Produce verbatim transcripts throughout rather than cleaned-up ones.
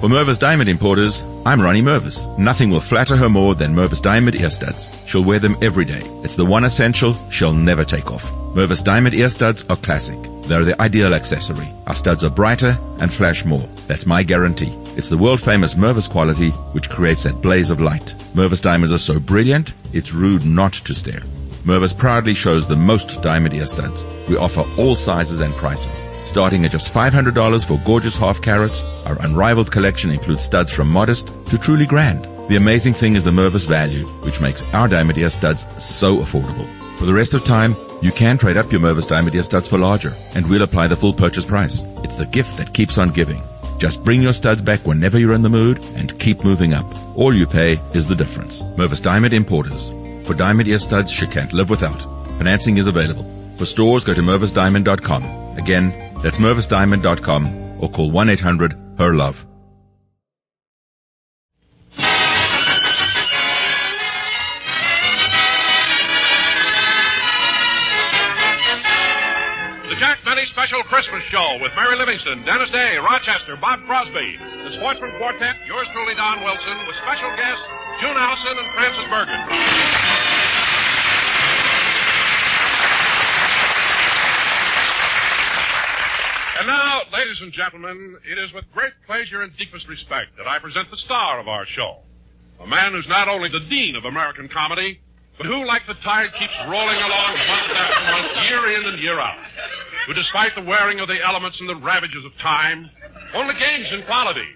For Mervis Diamond Importers, I'm Ronnie Mervis. Nothing will flatter her more than Mervis Diamond ear studs. She'll wear them every day. It's the one essential she'll never take off. Mervis Diamond ear studs are classic. They're the ideal accessory. Our studs are brighter and flash more. That's my guarantee. It's the world-famous Mervis quality which creates that blaze of light. Mervis diamonds are so brilliant, it's rude not to stare. Mervis proudly shows the most diamond ear studs. We offer all sizes and prices. Starting at just five hundred dollars for gorgeous half carats, our unrivaled collection includes studs from modest to truly grand. The amazing thing is the Mervis value, which makes our diamond ear studs so affordable. For the rest of time, you can trade up your Mervis diamond ear studs for larger, and we'll apply the full purchase price. It's the gift that keeps on giving. Just bring your studs back whenever you're in the mood and keep moving up. All you pay is the difference. Mervis Diamond Importers. For diamond ear studs she can't live without. Financing is available. For stores, go to Mervis Diamond dot com. Again, that's Mervis Diamond dot com or call one eight hundred her love. The Jack Benny Special Christmas Show with Mary Livingston, Dennis Day, Rochester, Bob Crosby, the Sportsman Quartet, yours truly Don Wilson, with special guests June Allyson and Frances Bergen. And now, ladies and gentlemen, it is with great pleasure and deepest respect that I present the star of our show, a man who's not only the dean of American comedy, but who, like the tide, keeps rolling along month after month, year in and year out, who, despite the wearing of the elements and the ravages of time, only gains in quality,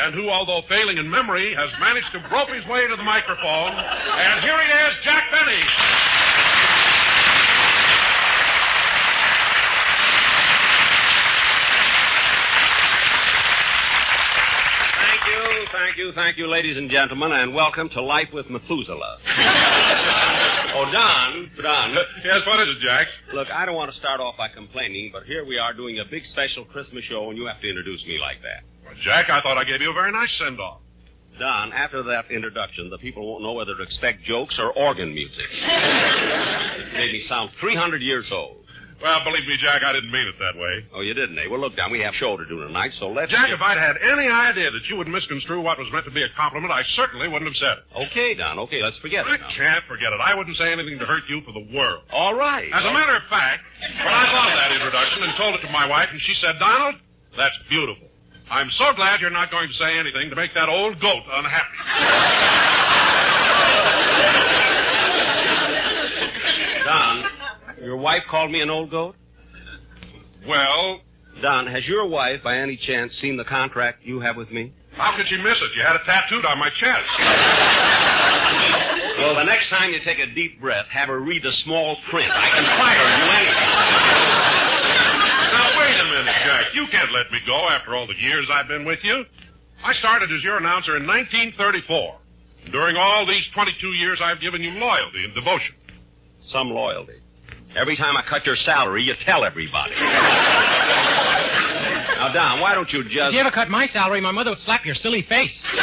and who, although failing in memory, has managed to grope his way to the microphone, and here he is, Jack Benny. Thank you, thank you, ladies and gentlemen, and welcome to Life with Methuselah. Oh, Don, Don. Yes, what is it, Jack? Look, I don't want to start off by complaining, but here we are doing a big special Christmas show, and you have to introduce me like that. Well, Jack, I thought I gave you a very nice send-off. Don, after that introduction, the people won't know whether to expect jokes or organ music. It made me sound three hundred years old. Well, believe me, Jack, I didn't mean it that way. Oh, you didn't, eh? Well, look, Don, we have a show to do tonight, so let's... Jack, get... if I'd had any idea that you would misconstrue what was meant to be a compliment, I certainly wouldn't have said it. Okay, Don, okay, let's forget I it now. I can't forget it. I wouldn't say anything to hurt you for the world. All right. As well... a matter of fact, when I loved that introduction and told it to my wife, and she said, Donald, that's beautiful. I'm so glad you're not going to say anything to make that old goat unhappy. Don... Your wife called me an old goat? Well... Don, has your wife, by any chance, seen the contract you have with me? How could she miss it? You had it tattooed on my chest. Well, the next time you take a deep breath, have her read the small print. I can fire you anything. Now, wait a minute, Jack. You can't let me go after all the years I've been with you. I started as your announcer in nineteen thirty-four. During all these twenty-two years, I've given you loyalty and devotion. Some loyalty. Every time I cut your salary, you tell everybody. Now, Don, why don't you just... If you ever cut my salary, my mother would slap your silly face. Yeah.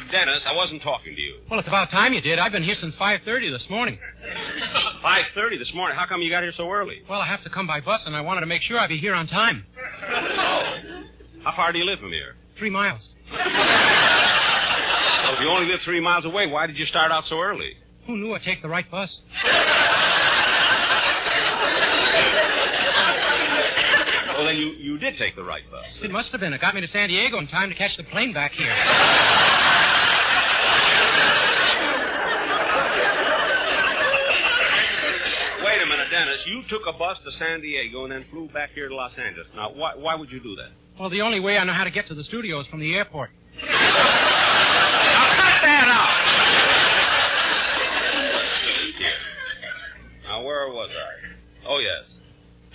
Look, Dennis, I wasn't talking to you. Well, it's about time you did. I've been here since five thirty this morning. five thirty this morning? How come you got here so early? Well, I have to come by bus, and I wanted to make sure I'd be here on time. Oh. How far do you live from here? Three miles. Well, if you only live three miles away, why did you start out so early? Who knew I'd take the right bus? Well, then you, you did take the right bus. It must have been. It got me to San Diego in time to catch the plane back here. Wait a minute, Dennis. You took a bus to San Diego and then flew back here to Los Angeles. Now, why, why would you do that? Well, the only way I know how to get to the studio is from the airport. Now, cut that out! apologize. Oh, yes.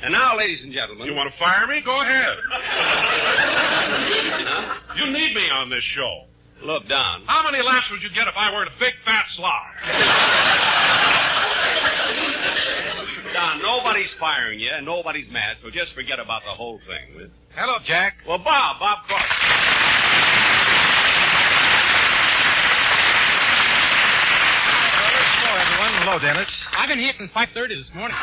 And now, ladies and gentlemen... You want to fire me? Go ahead. Huh? You need me on this show. Look, Don. How many laughs would you get if I were a big, fat slob? Don, nobody's firing you, and nobody's mad, so just forget about the whole thing. Hello, Jack. Well, Bob, Bob Crosby. Hello, Dennis. I've been here since five thirty this morning.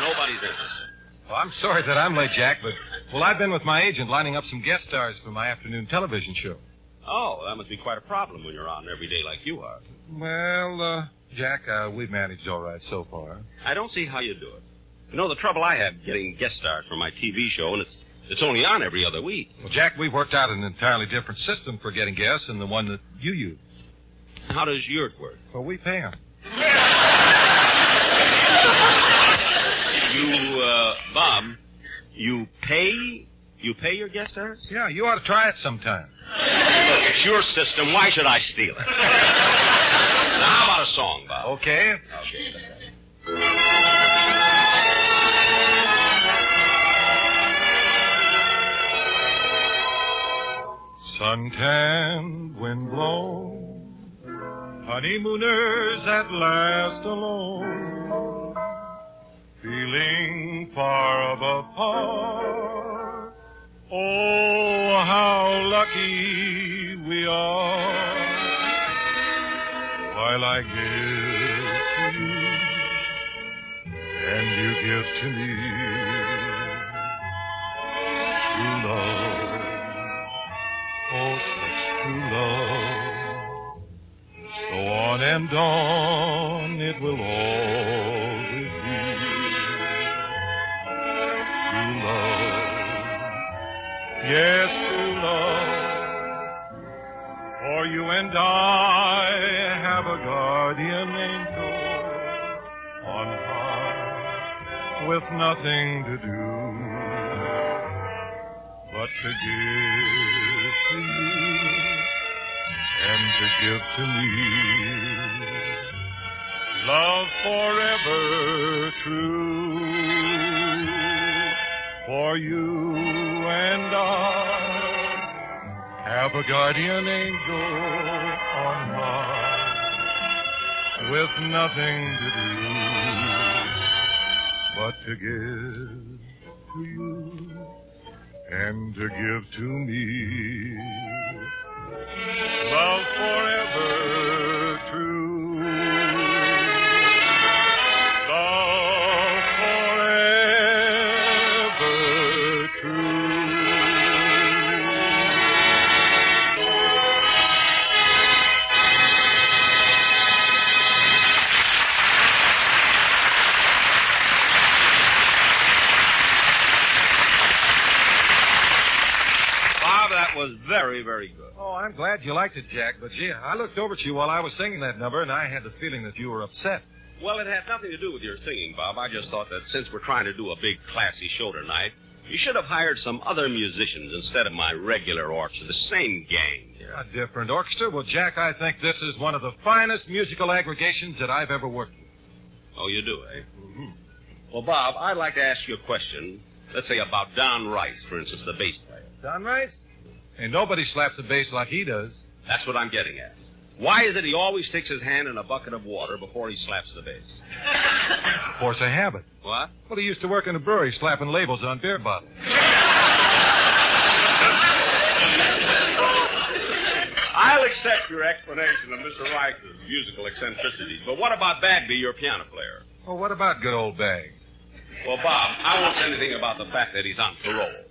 Nobody's interested. Well, I'm sorry that I'm late, Jack, but... Well, I've been with my agent lining up some guest stars for my afternoon television show. Oh, that must be quite a problem when you're on every day like you are. Well, uh, Jack, uh, we've managed all right so far. I don't see how you do it. You know, the trouble I have getting guest stars for my T V show, and it's it's only on every other week. Well, Jack, we've worked out an entirely different system for getting guests than the one that you use. How does yours work? Well, we pay them. You, uh, Bob, you pay, you pay your guest stars? Yeah, you ought to try it sometime. Look, it's your system. Why should I steal it? Now, how about a song, Bob? Okay. Okay. Suntanned, wind blown. Honeymooners at last alone, feeling far above par. Oh, how lucky we are. While I give to you, and you give to me, true love, oh, such true love. So on and on it will always be. True love, yes, true love. For you and I have a guardian angel on high, with nothing to do but to give to you and to give to me love forever true. For you and I have a guardian angel on high, with nothing to do but to give to you and to give to me love forever true. Love forever true. Bob, that was very, very good. I'm glad you liked it, Jack, but, gee, I looked over at you while I was singing that number, and I had the feeling that you were upset. Well, it had nothing to do with your singing, Bob. I just thought that since we're trying to do a big, classy show tonight, you should have hired some other musicians instead of my regular orchestra, the same gang. Yeah. A different orchestra? Well, Jack, I think this is one of the finest musical aggregations that I've ever worked with. Oh, you do, eh? Mm-hmm. Well, Bob, I'd like to ask you a question, let's say about Don Rice, for instance, the bass player. Don Rice? And nobody slaps the bass like he does. That's what I'm getting at. Why is it he always sticks his hand in a bucket of water before he slaps the bass? Force of habit. What? Well, he used to work in a brewery slapping labels on beer bottles. I'll accept your explanation of Mister Rice's musical eccentricities, but what about Bagby, your piano player? Well, what about good old Bag? Well, Bob, I won't say anything about the fact that he's on parole.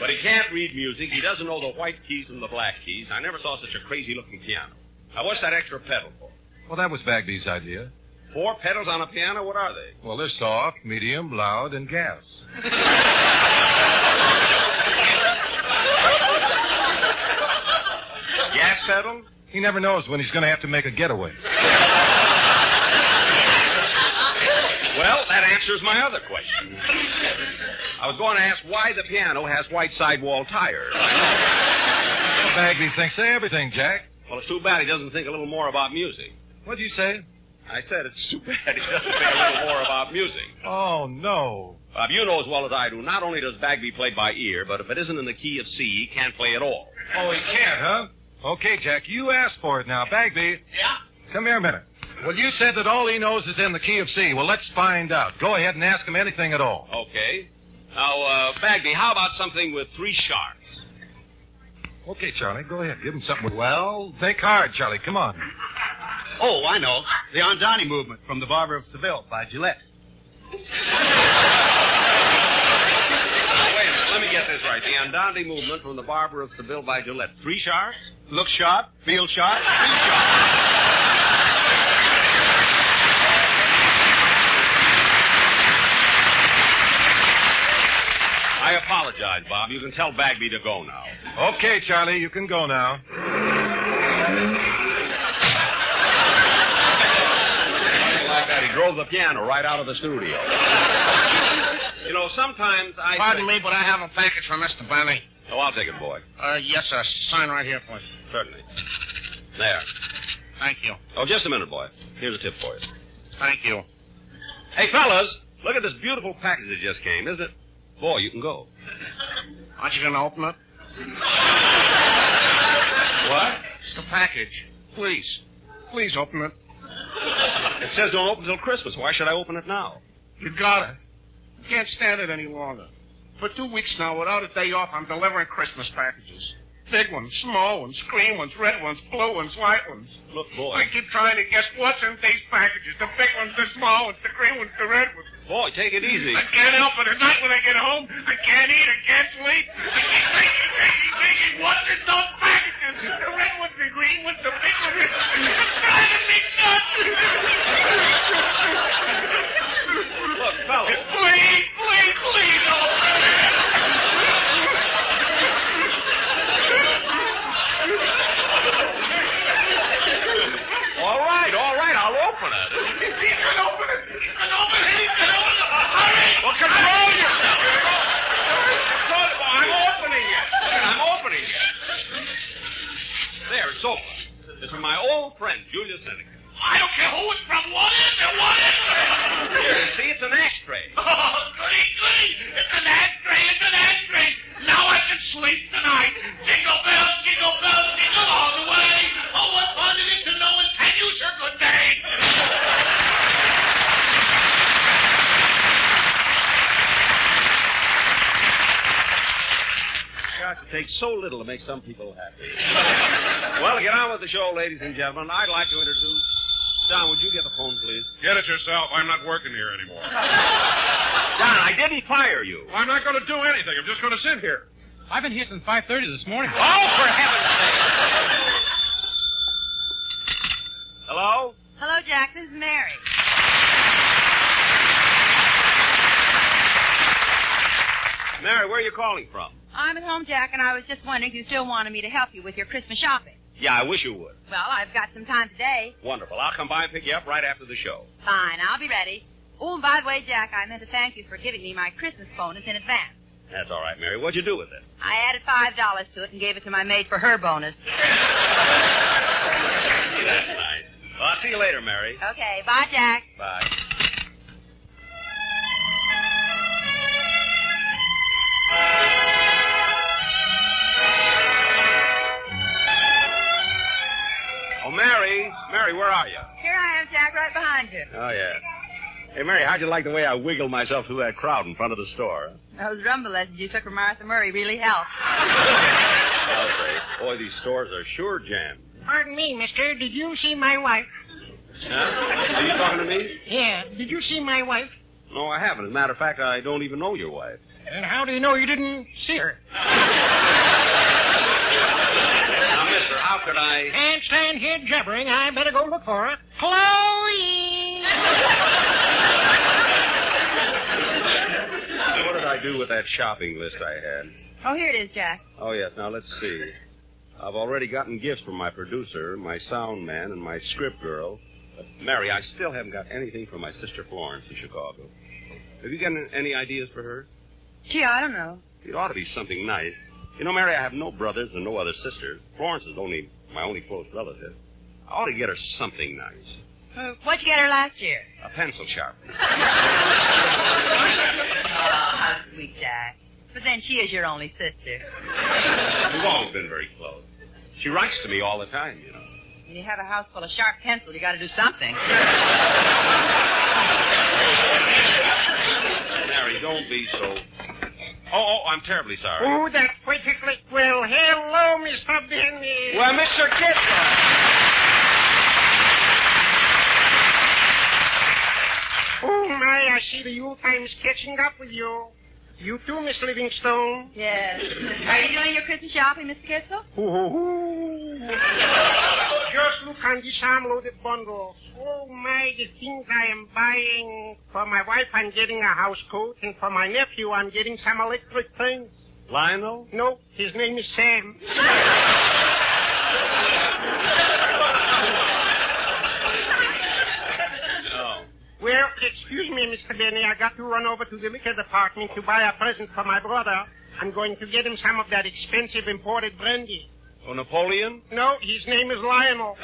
But he can't read music. He doesn't know the white keys from the black keys. I never saw such a crazy-looking piano. Now, what's that extra pedal for? Well, that was Bagby's idea. Four pedals on a piano? What are they? Well, they're soft, medium, loud, and gas. Gas pedal? He never knows when he's going to have to make a getaway. Well, that answers my other question. I was going to ask why the piano has white sidewall tires. Well, Bagby thinks of everything, Jack. Well, it's too bad he doesn't think a little more about music. What'd you say? I said it's too bad he doesn't think a little more about music. Oh, no. Bob, you know as well as I do, not only does Bagby play by ear, but if it isn't in the key of C, he can't play at all. Oh, he can't, huh? Okay, Jack, you asked for it now. Bagby. Yeah? Come here a minute. Well, you said that all he knows is in the key of C. Well, let's find out. Go ahead and ask him anything at all. Okay. Now, uh, Bagby, how about something with three sharps? Okay, Charlie, go ahead. Give him something with... Well, think hard, Charlie. Come on. Oh, I know. The Andani movement from the Barber of Seville by Gillette. Wait a minute. Let me get this right. The Andani movement from the Barber of Seville by Gillette. Three sharp? Look sharp, feel sharp, feel sharp. I apologize, Bob. You can tell Bagby to go now. Okay, Charlie, you can go now. Like that, he drove the piano right out of the studio. You know, sometimes I... Pardon think... me, but I have a package for Mister Benny. Oh, I'll take it, boy. Uh, yes, sir. Sign right here, please. Certainly. There. Thank you. Oh, just a minute, boy. Here's a tip for you. Thank you. Hey, fellas, look at this beautiful package that just came, isn't it? Boy, you can go. Aren't you going to open it? What? The package. Please. Please open it. It says don't open till Christmas. Why should I open it now? You got it. You can't stand it any longer. For two weeks now, without a day off, I'm delivering Christmas packages. Big ones, small ones, green ones, red ones, blue ones, white ones. Look, boy. I keep trying to guess what's in these packages. The big ones, the small ones, the green ones, the red ones. Boy, take it easy. I can't help it. At night when I get home, I can't eat, I can't sleep. I keep thinking, thinking, thinking, what's in those packages? The red ones, the green ones, the big ones. It's driving me nuts. Look, fellow. Please, please, please open it. All right, all right, I'll open it. You can open it. You can open it. You can open it. Hurry. Well, control yourself. Control it. I'm opening it. I'm opening it. There, it's open. It's from my old friend, Julia Seneca. I don't care who it's from. What is it? What is it? Here, you see, it's an ashtray. Oh, goody, goody. It's an ashtray. It's an ashtray. Now I can sleep tonight. Jingle bells, jingle bells, jingle all the way. Oh, what fun it is to know and can use your good day. God, it takes so little to make some people happy. Well, to get on with the show, ladies and gentlemen, I'd like to introduce... Don, would you get the phone, please? Get it yourself. I'm not working here anymore. Don, I didn't fire you. Well, I'm not going to do anything. I'm just going to sit here. I've been here since five thirty this morning. Oh, for heaven's sake. Hello? Hello, Jack. This is Mary. Mary, where are you calling from? I'm at home, Jack, and I was just wondering if you still wanted me to help you with your Christmas shopping. Yeah, I wish you would. Well, I've got some time today. Wonderful. I'll come by and pick you up right after the show. Fine. I'll be ready. Oh, and by the way, Jack, I meant to thank you for giving me my Christmas bonus in advance. That's all right, Mary. What'd you do with it? I added five dollars to it and gave it to my maid for her bonus. Gee, that's nice. Well, I'll see you later, Mary. Okay. Bye, Jack. Bye. Mary, Mary, where are you? Here I am, Jack, right behind you. Oh, yeah. Hey, Mary, how'd you like the way I wiggled myself through that crowd in front of the store? Those rumble lessons you took from Martha Murray really helped. I'll say, boy, these stores are sure jammed. Pardon me, mister, did you see my wife? Huh? Are you talking to me? Yeah, did you see my wife? No, I haven't. As a matter of fact, I don't even know your wife. And how do you know you didn't see her? Mister, how could I... Can't stand here jabbering. I better go look for her. Chloe! What did I do with that shopping list I had? Oh, here it is, Jack. Oh, yes. Now, let's see. I've already gotten gifts from my producer, my sound man, and my script girl. But, Mary, I still haven't got anything from my sister Florence in Chicago. Have you got any ideas for her? Gee, I don't know. It ought to be something nice. You know, Mary, I have no brothers and no other sisters. Florence is only my only close relative. I ought to get her something nice. Uh, what'd you get her last year? A pencil sharpener. Oh, how sweet, Jack. But then she is your only sister. We've always been very close. She writes to me all the time, you know. When you have a house full of sharp pencils, you got to do something. Mary, don't be so... Oh, oh, I'm terribly sorry. Oh, that's perfectly... Well, hello, Mister Benny. Well, Mister Kitzel. Oh, my, I see the youth time's catching up with you. You too, Miss Livingstone. Yes. Are you doing your Christmas shopping, Mister Kitzel? Just look on this armloaded bundle. Oh, my, the things I am buying. For my wife, I'm getting a house coat, and for my nephew, I'm getting some electric things. Lionel? No, his name is Sam. Well, excuse me, Mister Benny. I got to run over to the liquor department to buy a present for my brother. I'm going to get him some of that expensive imported brandy. Oh, Napoleon? No, his name is Lionel.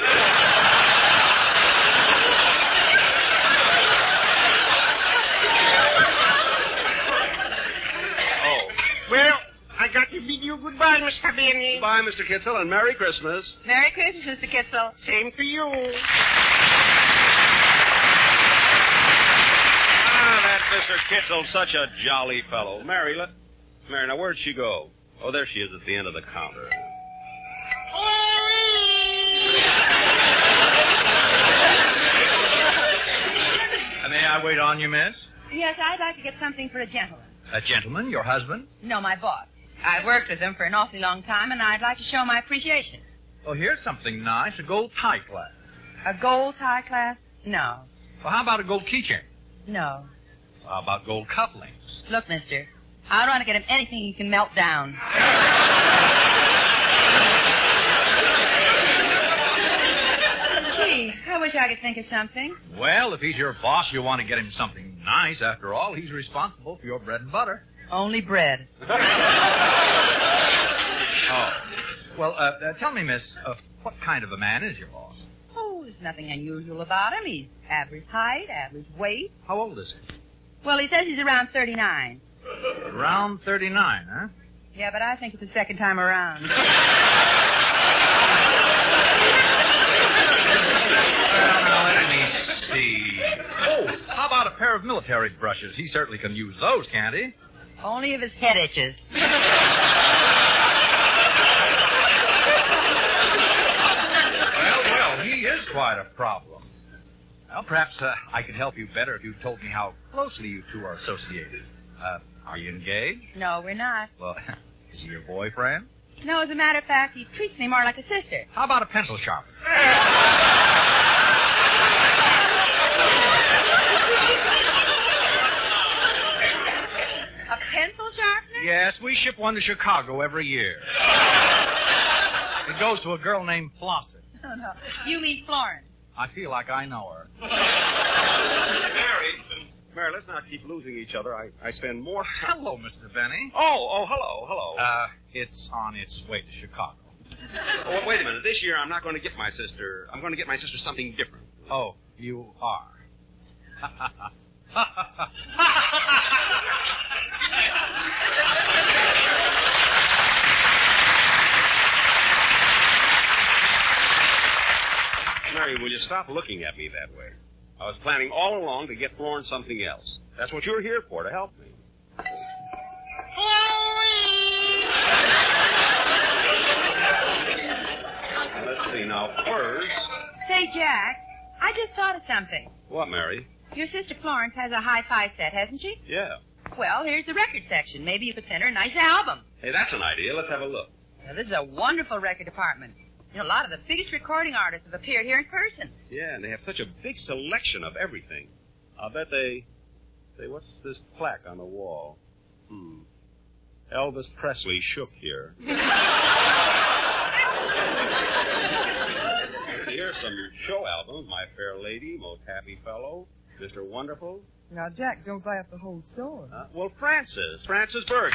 Oh. Well, I got to bid you goodbye, Mister Benny. Goodbye, Mister Kitzel, and Merry Christmas. Merry Christmas, Mister Kitzel. Same to you. Ah, that Mister Kitzel's such a jolly fellow. Mary, let... Mary, now where'd she go? Oh, there she is at the end of the counter. May I wait on you, miss? Yes, I'd like to get something for a gentleman. A gentleman? Your husband? No, my boss. I've worked with him for an awfully long time, and I'd like to show my appreciation. Oh, here's something nice, a gold tie clasp. A gold tie clasp? No. Well, how about a gold keychain? No. Well, how about gold cufflinks? Look, mister, I don't want to get him anything he can melt down. I wish I could think of something. Well, if he's your boss, you'll want to get him something nice. After all, he's responsible for your bread and butter. Only bread. Oh. Well, uh, uh, tell me, miss, uh, what kind of a man is your boss? Oh, there's nothing unusual about him. He's average height, average weight. How old is he? Well, he says he's around thirty-nine. Around thirty-nine, huh? Yeah, but I think it's the second time around. Oh, how about a pair of military brushes? He certainly can use those, can't he? Only if his head itches. Well, well, he is quite a problem. Well, perhaps uh, I could help you better if you told me how closely you two are associated. Uh, are you engaged? No, we're not. Well, is he your boyfriend? No, as a matter of fact, he treats me more like a sister. How about a pencil sharpener? Pencil sharpener? Yes, we ship one to Chicago every year. It goes to a girl named Flossie. Oh, no. You mean Florence. I feel like I know her. Mary, Mary, let's not keep losing each other. I, I spend more time... Hello, Mister Benny. Oh, oh, hello, hello. Uh, it's on its way to Chicago. Oh, wait a minute. This year I'm not going to get my sister... I'm going to get my sister something different. Oh, you are. Ha, ha, ha. Ha, ha, ha. Ha, ha, ha, ha. Mary, will you stop looking at me that way? I was planning all along to get Florence something else. That's what you're here for, to help me. Let's see now, first... Say, Jack, I just thought of something. What, Mary? Your sister Florence has a hi-fi set, hasn't she? Yeah. Well, here's the record section. Maybe you could send her a nice album. Hey, that's an idea. Let's have a look. Now, this is a wonderful record department. You know, a lot of the biggest recording artists have appeared here in person. Yeah, and they have such a big selection of everything. I'll bet they... Say, what's this plaque on the wall? Hmm. Elvis Presley shook here. Here's some of your show albums. My Fair Lady, Most Happy Fellow, Mister Wonderful... Now, Jack, don't buy up the whole store. Uh, well, Frances. Frances Bergen.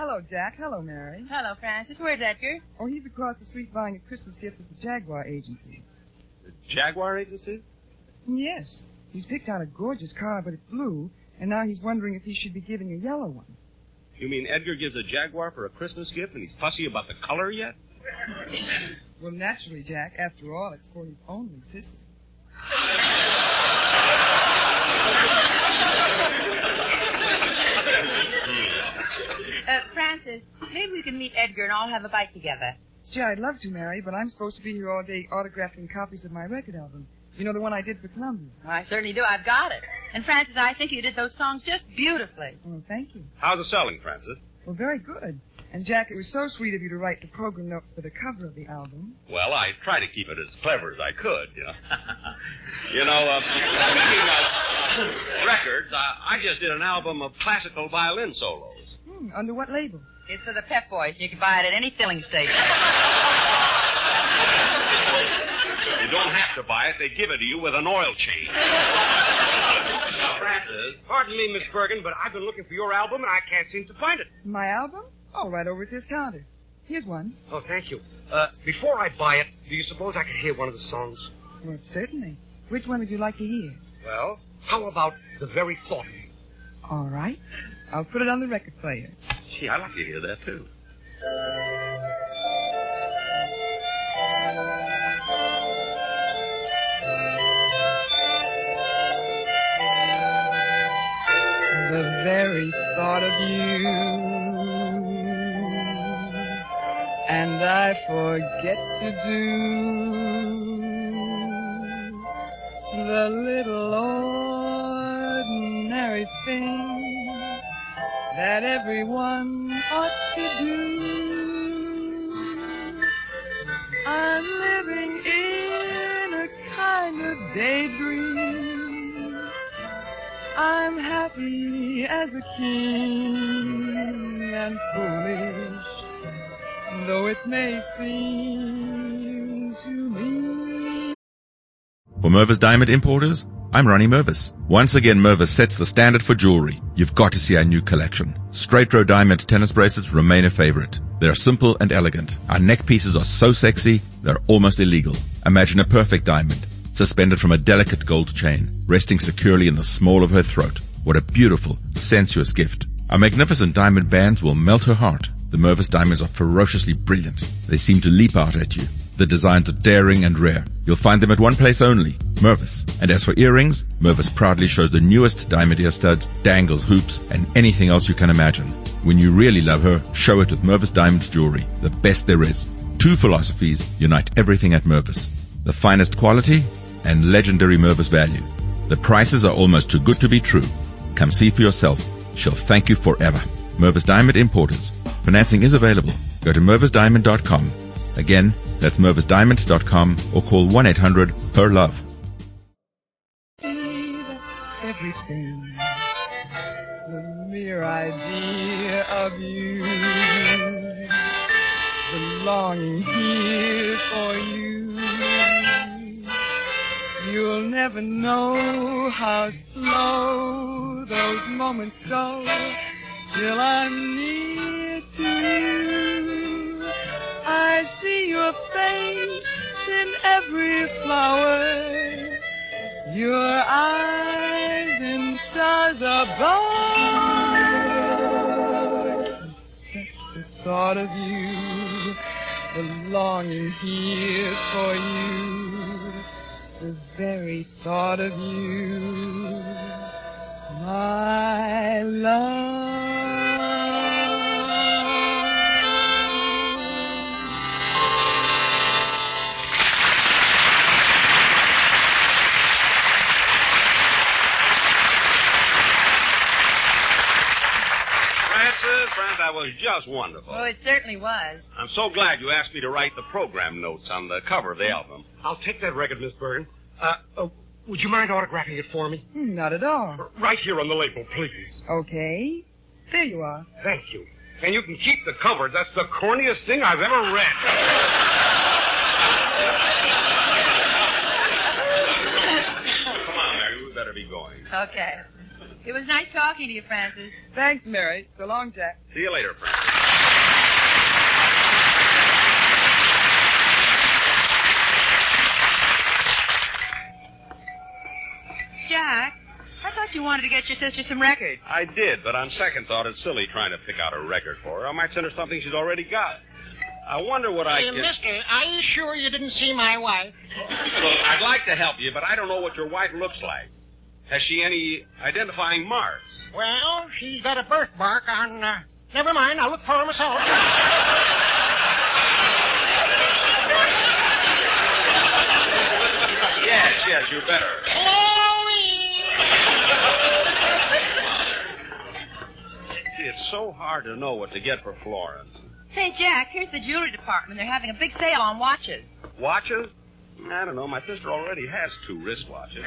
Hello, Jack. Hello, Mary. Hello, Frances. Where's Edgar? Oh, he's across the street buying a Christmas gift at the Jaguar agency. The Jaguar agency? Yes. He's picked out a gorgeous car, but it's blue, and now he's wondering if he should be giving a yellow one. You mean Edgar gives a Jaguar for a Christmas gift and he's fussy about the color yet? Well, naturally, Jack. After all, it's for his only sister. Uh, Frances, maybe we can meet Edgar and all have a bite together. Gee, I'd love to, Mary, but I'm supposed to be here all day autographing copies of my record album. You know, the one I did for Columbia. Well, I certainly do. I've got it. And, Frances, I think you did those songs just beautifully. Oh, thank you. How's the selling, Frances? Well, very good. And, Jack, it was so sweet of you to write the program notes for the cover of the album. Well, I try to keep it as clever as I could, you know. you know, uh, speaking of records, I, I just did an album of classical violin solos. Hmm, under what label? It's for the Pep Boys. You can buy it at any filling station. You don't have to buy it. They give it to you with an oil change. Now, Frances, pardon me, Miss Bergen, but I've been looking for your album, and I can't seem to find it. My album? Oh, right over at this counter. Here's one. Oh, thank you. Uh, before I buy it, do you suppose I could hear one of the songs? Well, certainly. Which one would you like to hear? Well, how about The Very Thought of You? All right. I'll put it on the record player. Gee, I'd like to hear that, too. The very thought of you, and I forget to do the little ordinary thing that everyone ought to do. I'm living in a kind of daydream. I'm happy as a king and foolish, though it may seem to me. For Mervis Diamond Importers, I'm Ronnie Mervis. Once again, Mervis sets the standard for jewelry. You've got to see our new collection. Straight row diamond tennis bracelets remain a favorite. They're simple and elegant. Our neck pieces are so sexy, they're almost illegal. Imagine a perfect diamond, suspended from a delicate gold chain, resting securely in the small of her throat. What a beautiful, sensuous gift. Our magnificent diamond bands will melt her heart. The Mervis diamonds are ferociously brilliant. They seem to leap out at you. The designs are daring and rare. You'll find them at one place only, Mervis. And as for earrings, Mervis proudly shows the newest diamond ear studs, dangles, hoops, and anything else you can imagine. When you really love her, show it with Mervis Diamond Jewelry, the best there is. Two philosophies unite everything at Mervis. The finest quality and legendary Mervis value. The prices are almost too good to be true. Come see for yourself. She'll thank you forever. Mervis Diamond Importers. Financing is available. Go to Mervis Diamond dot com. Again, that's Mervis Diamond dot com or call one eight hundred HER LOVE. Everything, the mere idea of you, the longing here for you. You'll never know how slow those moments go till I'm near to you. I see your face in every flower, your eyes in stars above. Such the thought of you, the longing here for you. The very thought of you, my love. Frances, Frances, that was just wonderful. Oh, it certainly was. I'm so glad you asked me to write the program notes on the cover of the album. I'll take that record, Miss Bergen. Uh, uh, would you mind autographing it for me? Not at all. Right here on the label, please. Okay. There you are. Thank you. And you can keep the cover. That's the corniest thing I've ever read. Come on, Mary. We better be going. Okay. It was nice talking to you, Frances. Thanks, Mary. So long, Jack. See you later, Frances. announced you wanted to get your sister some records. I did, but on second thought, it's silly trying to pick out a record for her. I might send her something she's already got. I wonder what I... Hey, can... mister, are you sure you didn't see my wife? Look, I'd like to help you, but I don't know what your wife looks like. Has she any identifying marks? Well, she's got a birthmark on... Uh... Never mind, I'll look for her myself. Yes, yes, you better. Chloe! It's so hard to know what to get for Florence. Hey, Jack, here's the jewelry department. They're having a big sale on watches. Watches? I don't know. My sister already has two wristwatches.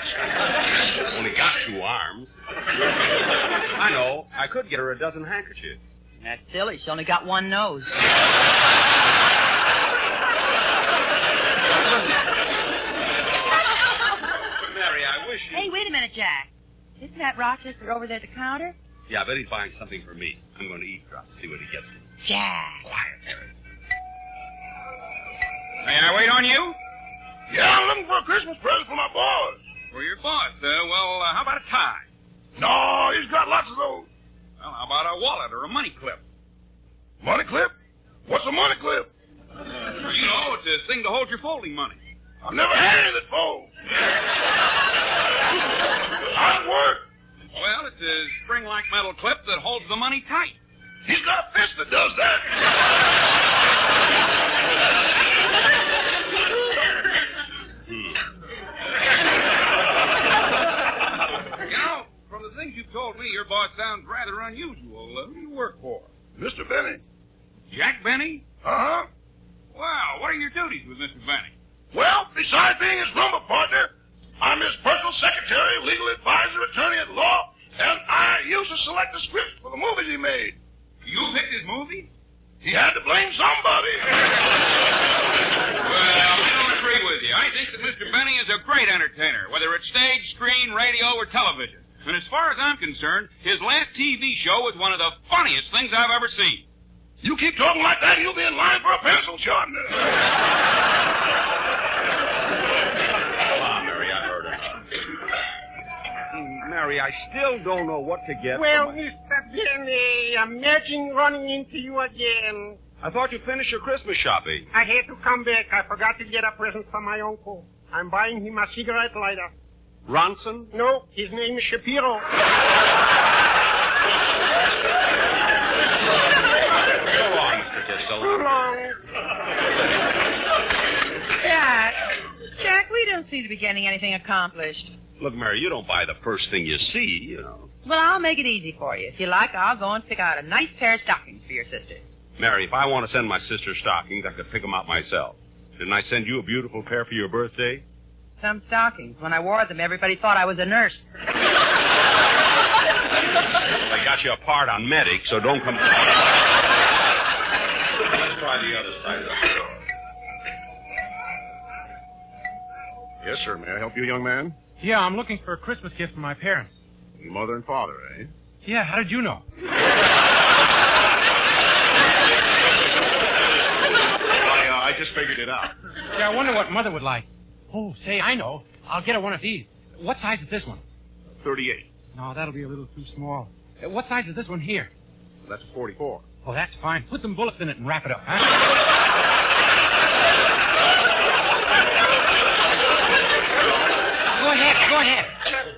Only got two arms. I know. I could get her a dozen handkerchiefs. That's silly. She only got one nose. Mary, I wish you... Hey, wait a minute, Jack. Isn't that Rochester over there at the counter? Yeah, I bet he's buying something for me. I'm going to eavesdrop and see what he gets me. Jack. Quiet, Mary. May I wait on you? Yeah, I'm looking for a Christmas present for my boss. For your boss, sir? Well, uh, how about a tie? No, he's got lots of those. Well, how about a wallet or a money clip? Money clip? What's a money clip? Uh, you know, it's a thing to hold your folding money. I've never had any that folds. How's it work? Well, it's a spring-like metal clip that holds the money tight. He's got a fist that does that. Things you've told me, your boss sounds rather unusual. Uh, who do you work for? Mister Benny. Jack Benny? Uh-huh. Wow, what are your duties with Mister Benny? Well, besides being his rumba partner, I'm his personal secretary, legal advisor, attorney at law, and I used to select the scripts for the movies he made. You picked his movie? He had to blame somebody. Well, I don't agree with you. I think that Mister Benny is a great entertainer, whether it's stage, screen, radio, or television. And as far as I'm concerned, his last T V show was one of the funniest things I've ever seen. You keep talking like that, you'll be in line for a pencil sharpener. Come on, Mary, I heard her. Mary, I still don't know what to get. Well, my... Mister Benny, imagine running into you again. I thought you finished your Christmas shopping. I had to come back. I forgot to get a present for my uncle. I'm buying him a cigarette lighter. Ronson? No, his name is Shapiro. So long, Mister Kitzel. So long. Jack, Jack, we don't seem to be getting anything accomplished. Look, Mary, you don't buy the first thing you see, you know. Well, I'll make it easy for you. If you like, I'll go and pick out a nice pair of stockings for your sister. Mary, if I want to send my sister stockings, I could pick them out myself. Didn't I send you a beautiful pair for your birthday? Some stockings. When I wore them, everybody thought I was a nurse. Well, I got you a part on medic, so don't complain. Let's try the other side of the door. Yes, sir. May I help you, young man? Yeah, I'm looking for a Christmas gift for my parents. Your mother and father, eh? Yeah, how did you know? I, uh, I just figured it out. Yeah, I wonder what Mother would like. Oh, say, I know. I'll get her one of these. What size is this one? thirty-eight. No, that'll be a little too small. Uh, what size is this one here? Well, that's forty-four. Oh, that's fine. Put some bullets in it and wrap it up, huh? Go ahead, go ahead.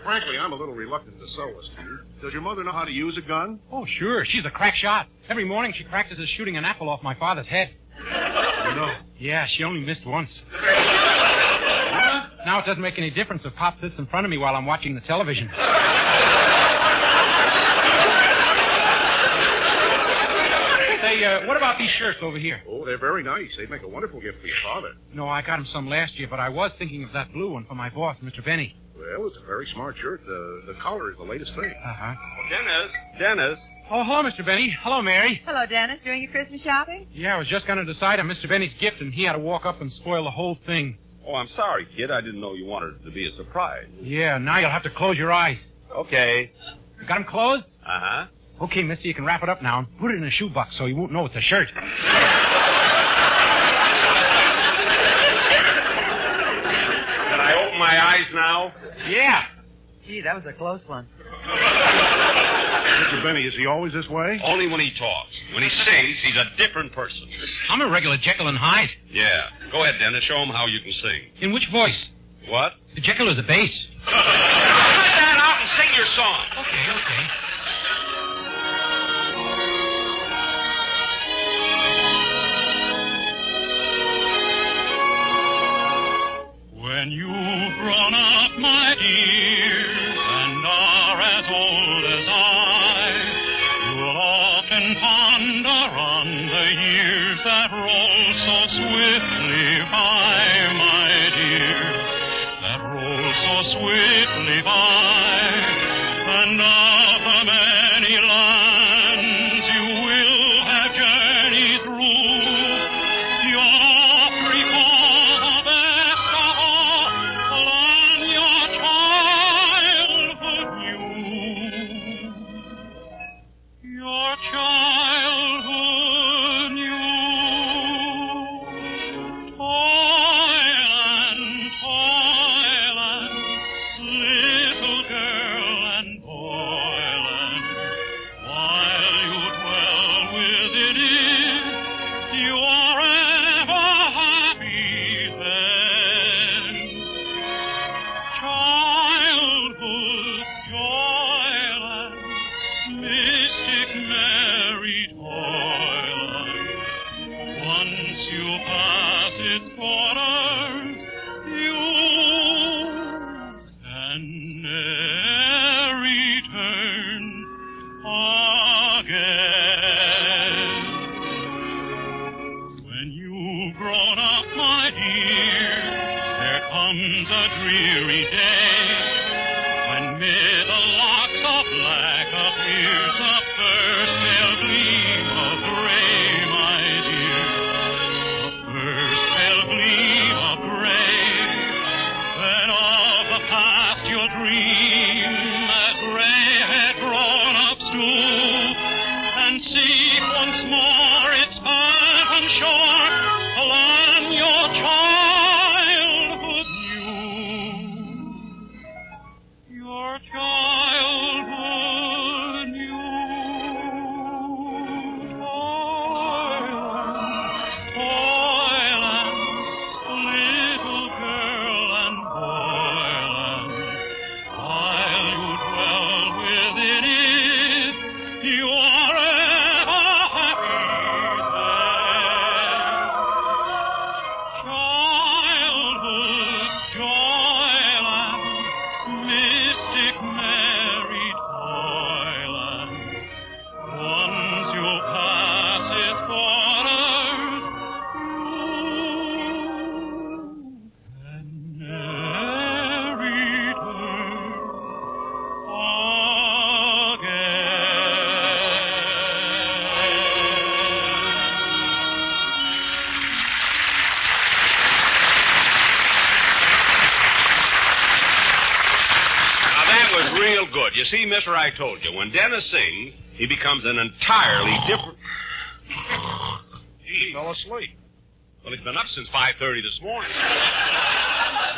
Frankly, I'm a little reluctant to sell this to you. Does your mother know how to use a gun? Oh, sure. She's a crack shot. Every morning she practices shooting an apple off my father's head. Oh, no. Yeah, she only missed once. Now it doesn't make any difference if Pop sits in front of me while I'm watching the television. Say, uh, what about these shirts over here? Oh, they're very nice. They'd make a wonderful gift for your father. No, I got him some last year, but I was thinking of that blue one for my boss, Mister Benny. Well, it's a very smart shirt. The, the collar is the latest thing. Uh-huh. Oh, Dennis. Dennis. Oh, hello, Mister Benny. Hello, Mary. Hello, Dennis. Doing your Christmas shopping? Yeah, I was just going to decide on Mister Benny's gift, and he had to walk up and spoil the whole thing. Oh, I'm sorry, kid. I didn't know you wanted it to be a surprise. Yeah, now you'll have to close your eyes. Okay. You got them closed? Uh-huh. Okay, mister, you can wrap it up now and put it in a shoebox so you won't know it's a shirt. Can I open my eyes now? Yeah. Gee, that was a close one. Mister Benny, is he always this way? Only when he talks. When he sings, he's a different person. I'm a regular Jekyll and Hyde. Yeah. Go ahead, Dennis. Show him how you can sing. In which voice? What? The Jekyll is a bass. Cut that out and sing your song. Okay, okay. When you've grown up, my dear, and are as old as I, you'll often ponder on the years that roll so swiftly by, my dear, that roll so swiftly by, and of the many lands you will have journeyed through, you'll recall the best of all on your childhood you, your childhood you, toil and toil and little girl and boil and while you dwell within it, you are ever happy then. Childhood joy and mystic merry toil, and once you pass its borders, you can ne'er return again. When you've grown up, my dear, there comes a dreary day when mid the locks of black appears the first pale gleam of gray, my dear. The first pale gleam of gray, then of the past you'll dream as gray-haired grown-ups do, and seek once more its path and shore along your childhood you, your childhood you, toil, toil, and little girl and boil, and while you dwell within it, you are ever happy then. Childhood joy and mystic merry toil, and once you pass its borders, you can ne'er return again. Now, that was real good. You see, mister, I told you, when Dennis sings, he becomes an entirely different... He fell asleep. Well, he's been up since five thirty this morning.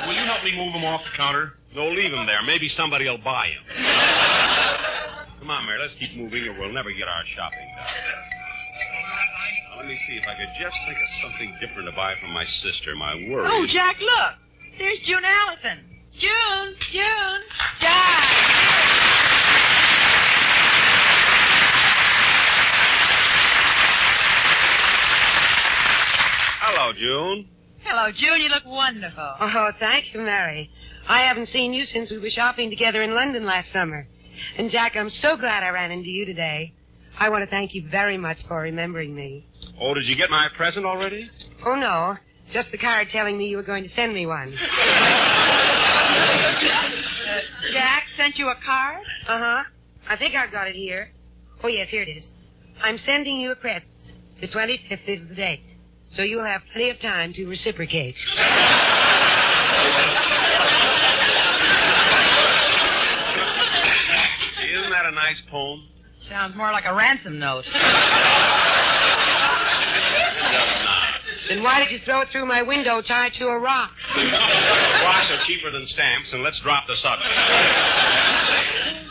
Will you help me move him off the counter? No, leave him there. Maybe somebody will buy him. Come on, Mary, let's keep moving or we'll never get our shopping done. Now, let me see if I could just think of something different to buy for my sister, my worry. Oh, Jack, look. There's June Allyson. June, June, Jack. Hello, June. Hello, June. You look wonderful. Oh, thank you, Mary. I haven't seen you since we were shopping together in London last summer. And, Jack, I'm so glad I ran into you today. I want to thank you very much for remembering me. Oh, did you get my present already? Oh, no. Just the card telling me you were going to send me one. Uh, Jack sent you a card? Uh-huh. I think I've got it here. Oh, yes, here it is. I'm sending you a present. The twenty-fifth is the date. So you'll have plenty of time to reciprocate. Gee, isn't that a nice poem? Sounds more like a ransom note. Just not. Then why did you throw it through my window tied to a rock? Rocks are cheaper than stamps, and let's drop the subject.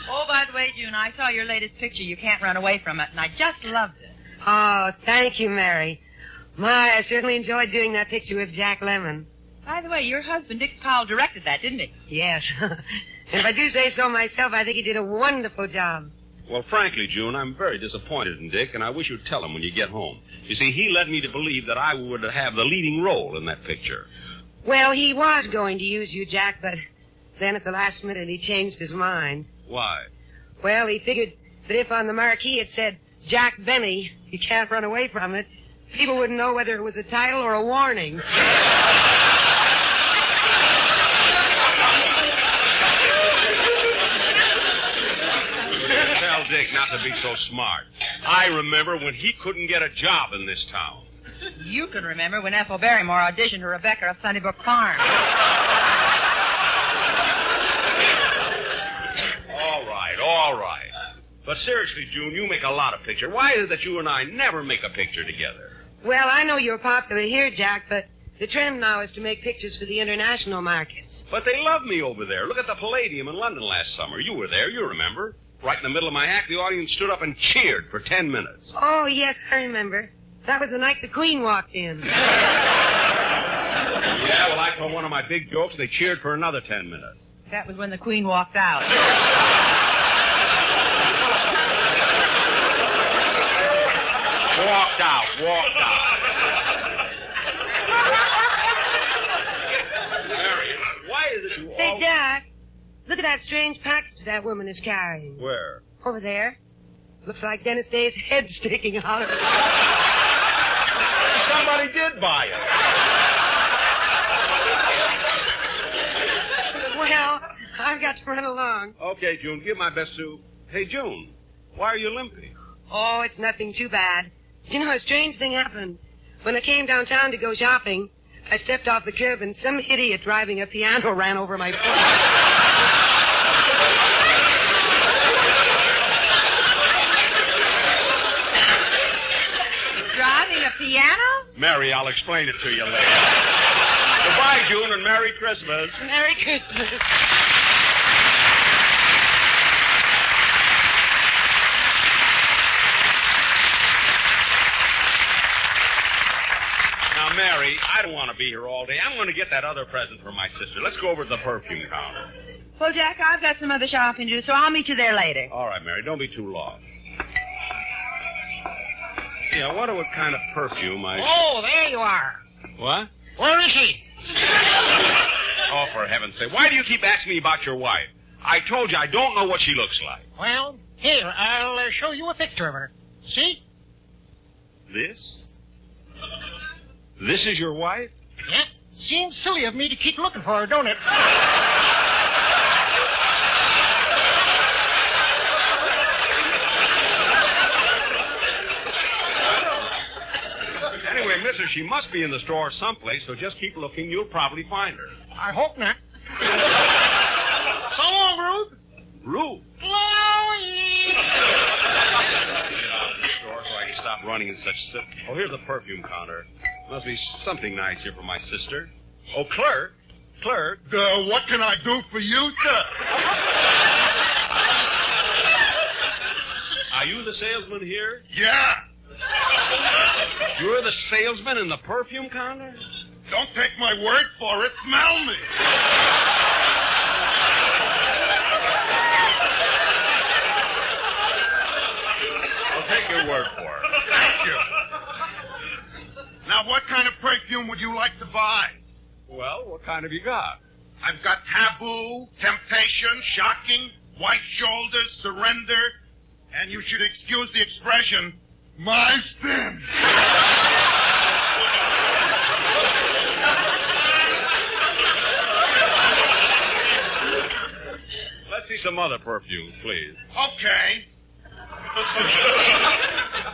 Oh, by the way, say, June, I saw your latest picture, You Can't Run Away from It, and I just loved it. Oh, thank you, Mary. My, I certainly enjoyed doing that picture with Jack Lemmon. By the way, your husband, Dick Powell, directed that, didn't he? Yes. If I do say so myself, I think he did a wonderful job. Well, frankly, June, I'm very disappointed in Dick, and I wish you'd tell him when you get home. You see, he led me to believe that I would have the leading role in that picture. Well, he was going to use you, Jack, but then at the last minute he changed his mind. Why? Well, he figured that if on the marquee it said, Jack Benny, You Can't Run Away from It, people wouldn't know whether it was a title or a warning. Dick, not to be so smart. I remember when he couldn't get a job in this town. You can remember when Ethel Barrymore auditioned for Rebecca of Sunnybrook Farm. All right, all right. But seriously, June, you make a lot of pictures. Why is it that you and I never make a picture together? Well, I know you're popular here, Jack, but the trend now is to make pictures for the international markets. But they love me over there. Look at the Palladium in London last summer. You were there, you remember. Right in the middle of my act, the audience stood up and cheered for ten minutes. Oh, yes, I remember. That was the night the Queen walked in. Yeah, well, I told one of my big jokes, and they cheered for another ten minutes. That was when the Queen walked out. Walked out, walked out. Mary, why is it you Hey, all... Jack. Look at that strange package that woman is carrying. Where? Over there. Looks like Dennis Day's head sticking out of it. Somebody did buy it. Well, I've got to run along. Okay, June, give my best to... Hey, June, why are you limping? Oh, it's nothing too bad. You know, a strange thing happened. When I came downtown to go shopping, I stepped off the curb and some idiot driving a piano ran over my foot. Driving a piano? Mary, I'll explain it to you later. Goodbye, June, and Merry Christmas. Merry Christmas. Now, Mary, I don't want to be here all day. I'm going to get that other present for my sister. Let's go over to the perfume counter. Well, Jack, I've got some other shopping to do, so I'll meet you there later. All right, Mary, don't be too long. Yeah, I wonder what kind of perfume I... Oh, there you are. What? Where is she? Oh, for heaven's sake, why do you keep asking me about your wife? I told you I don't know what she looks like. Well, here, I'll uh, show you a picture of her. See? This? This is your wife? Yeah. Seems silly of me to keep looking for her, don't it? Anyway, mister, she must be in the store someplace, so just keep looking. You'll probably find her. I hope not. So long, Rube. Rube? Chloe! Get out of the store so I can stop running in such silly... Oh, here's the perfume counter. Must be something nice here for my sister. Oh, clerk. Clerk. Uh, what can I do for you, sir? Are you the salesman here? Yeah. You're the salesman in the perfume counter? Don't take my word for it. Smell me. I'll take your word for it. Thank you. Now, what kind of perfume would you like to buy? Well, what kind have you got? I've got Taboo, Temptation, Shocking, White Shoulders, Surrender, and you should excuse the expression, my sin. Let's see some other perfumes, please. Okay.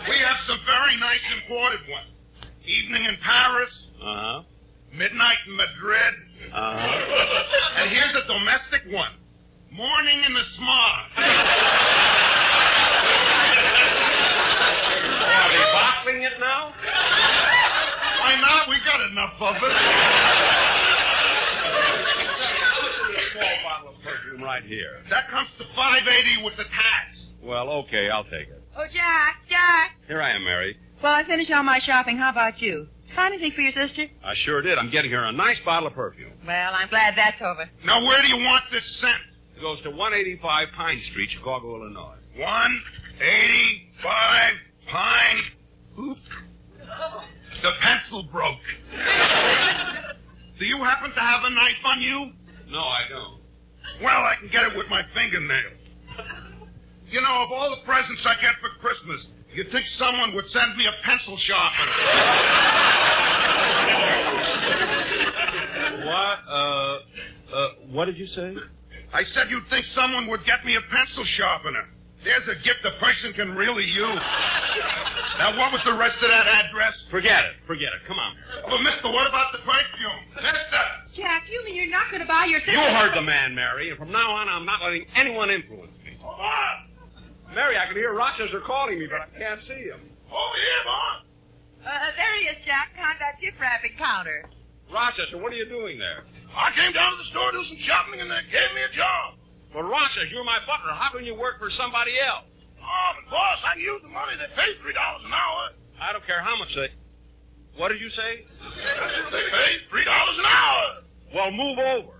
We have some very nice imported ones. Evening in Paris. Uh-huh. Midnight in Madrid. Uh-huh. And here's a domestic one. Morning in the Smog. Are they bottling it now? Why not? We got enough of it. This is a small bottle of perfume right here. That comes to five eighty with the tax. Well, okay, I'll take it. Oh, Jack, Jack. Here I am, Mary. Well, I finished all my shopping. How about you? Find anything for your sister? I sure did. I'm getting her a nice bottle of perfume. Well, I'm glad that's over. Now, where do you want this sent? It goes to one eighty-five Pine Street, Chicago, Illinois. one eighty-five Pine... Oop. The pencil broke. Do you happen to have a knife on you? No, I don't. Well, I can get it with my fingernail. You know, of all the presents I get for Christmas, you'd think someone would send me a pencil sharpener. What? Uh, uh, what did you say? I said you'd think someone would get me a pencil sharpener. There's a gift a person can really use. Now, what was the rest of that address? Forget it. Forget it. Come on. Well, mister, what about the perfume? Mister! Jack, you mean you're not going to buy your sister? You heard the man, Mary. And from now on, I'm not letting anyone influence me. Hold on! Mary, I can hear Rochester calling me, but I can't see him. Over here, Bob. Uh, there he is, Jack, behind that gift wrapping counter. Rochester, what are you doing there? I came down to the store to do some shopping, and they gave me a job. But, Rochester, you're my butler. How can you work for somebody else? Oh, but, boss, I can use the money. They pay three dollars an hour. I don't care how much they... What did you say? They pay three dollars an hour. Well, move over.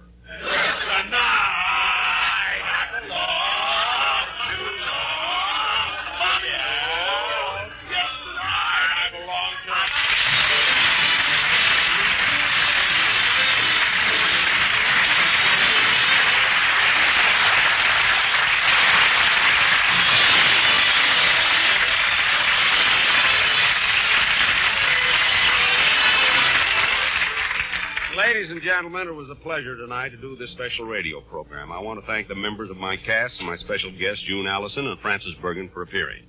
Ladies and gentlemen, it was a pleasure tonight to do this special radio program. I want to thank the members of my cast and my special guests, June Allyson and Frances Bergen, for appearing.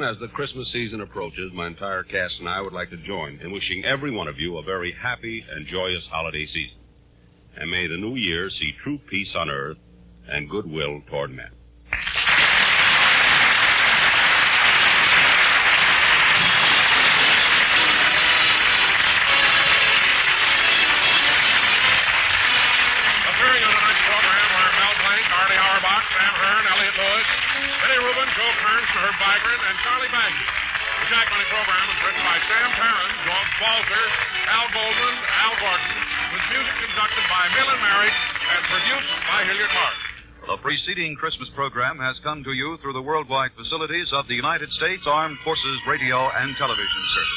As the Christmas season approaches, my entire cast and I would like to join in wishing every one of you a very happy and joyous holiday season. And may the new year see true peace on earth and goodwill toward men. Christmas program has come to you through the worldwide facilities of the United States Armed Forces Radio and Television Service.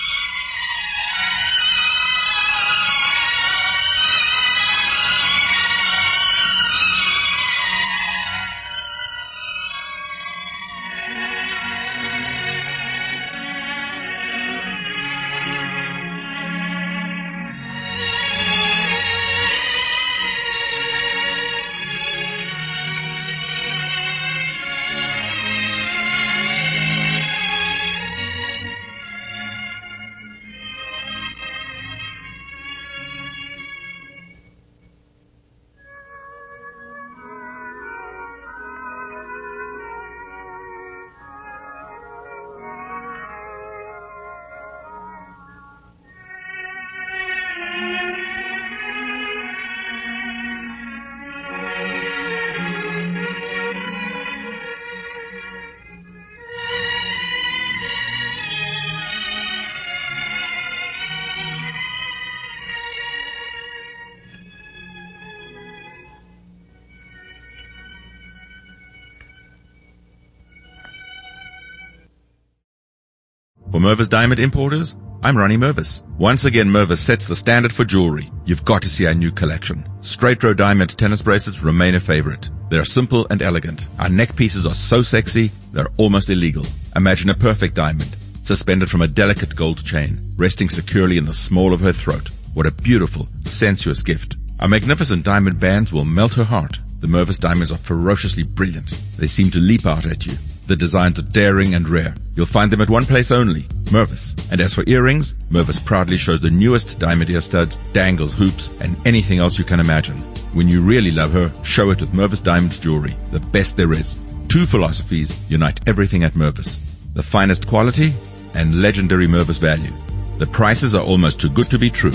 For Mervis Diamond Importers, I'm Ronnie Mervis. Once again, Mervis sets the standard for jewelry. You've got to see our new collection. Straight row diamond tennis bracelets remain a favorite. They are simple and elegant. Our neck pieces are so sexy, they're almost illegal. Imagine a perfect diamond, suspended from a delicate gold chain, resting securely in the small of her throat. What a beautiful, sensuous gift. Our magnificent diamond bands will melt her heart. The Mervis diamonds are ferociously brilliant. They seem to leap out at you. The designs are daring and rare. You'll find them at one place only, Mervis. And as for earrings, Mervis proudly shows the newest diamond ear studs, dangles, hoops, and anything else you can imagine. When you really love her, show it with Mervis Diamond Jewelry, the best there is. Two philosophies unite everything at Mervis. The finest quality and legendary Mervis value. The prices are almost too good to be true.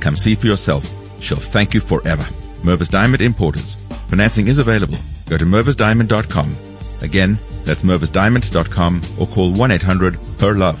Come see for yourself. She'll thank you forever. Mervis Diamond Importers. Financing is available. Go to Mervis Diamond dot com. Again, that's Mervis Diamond dot com or call one eight hundred her love.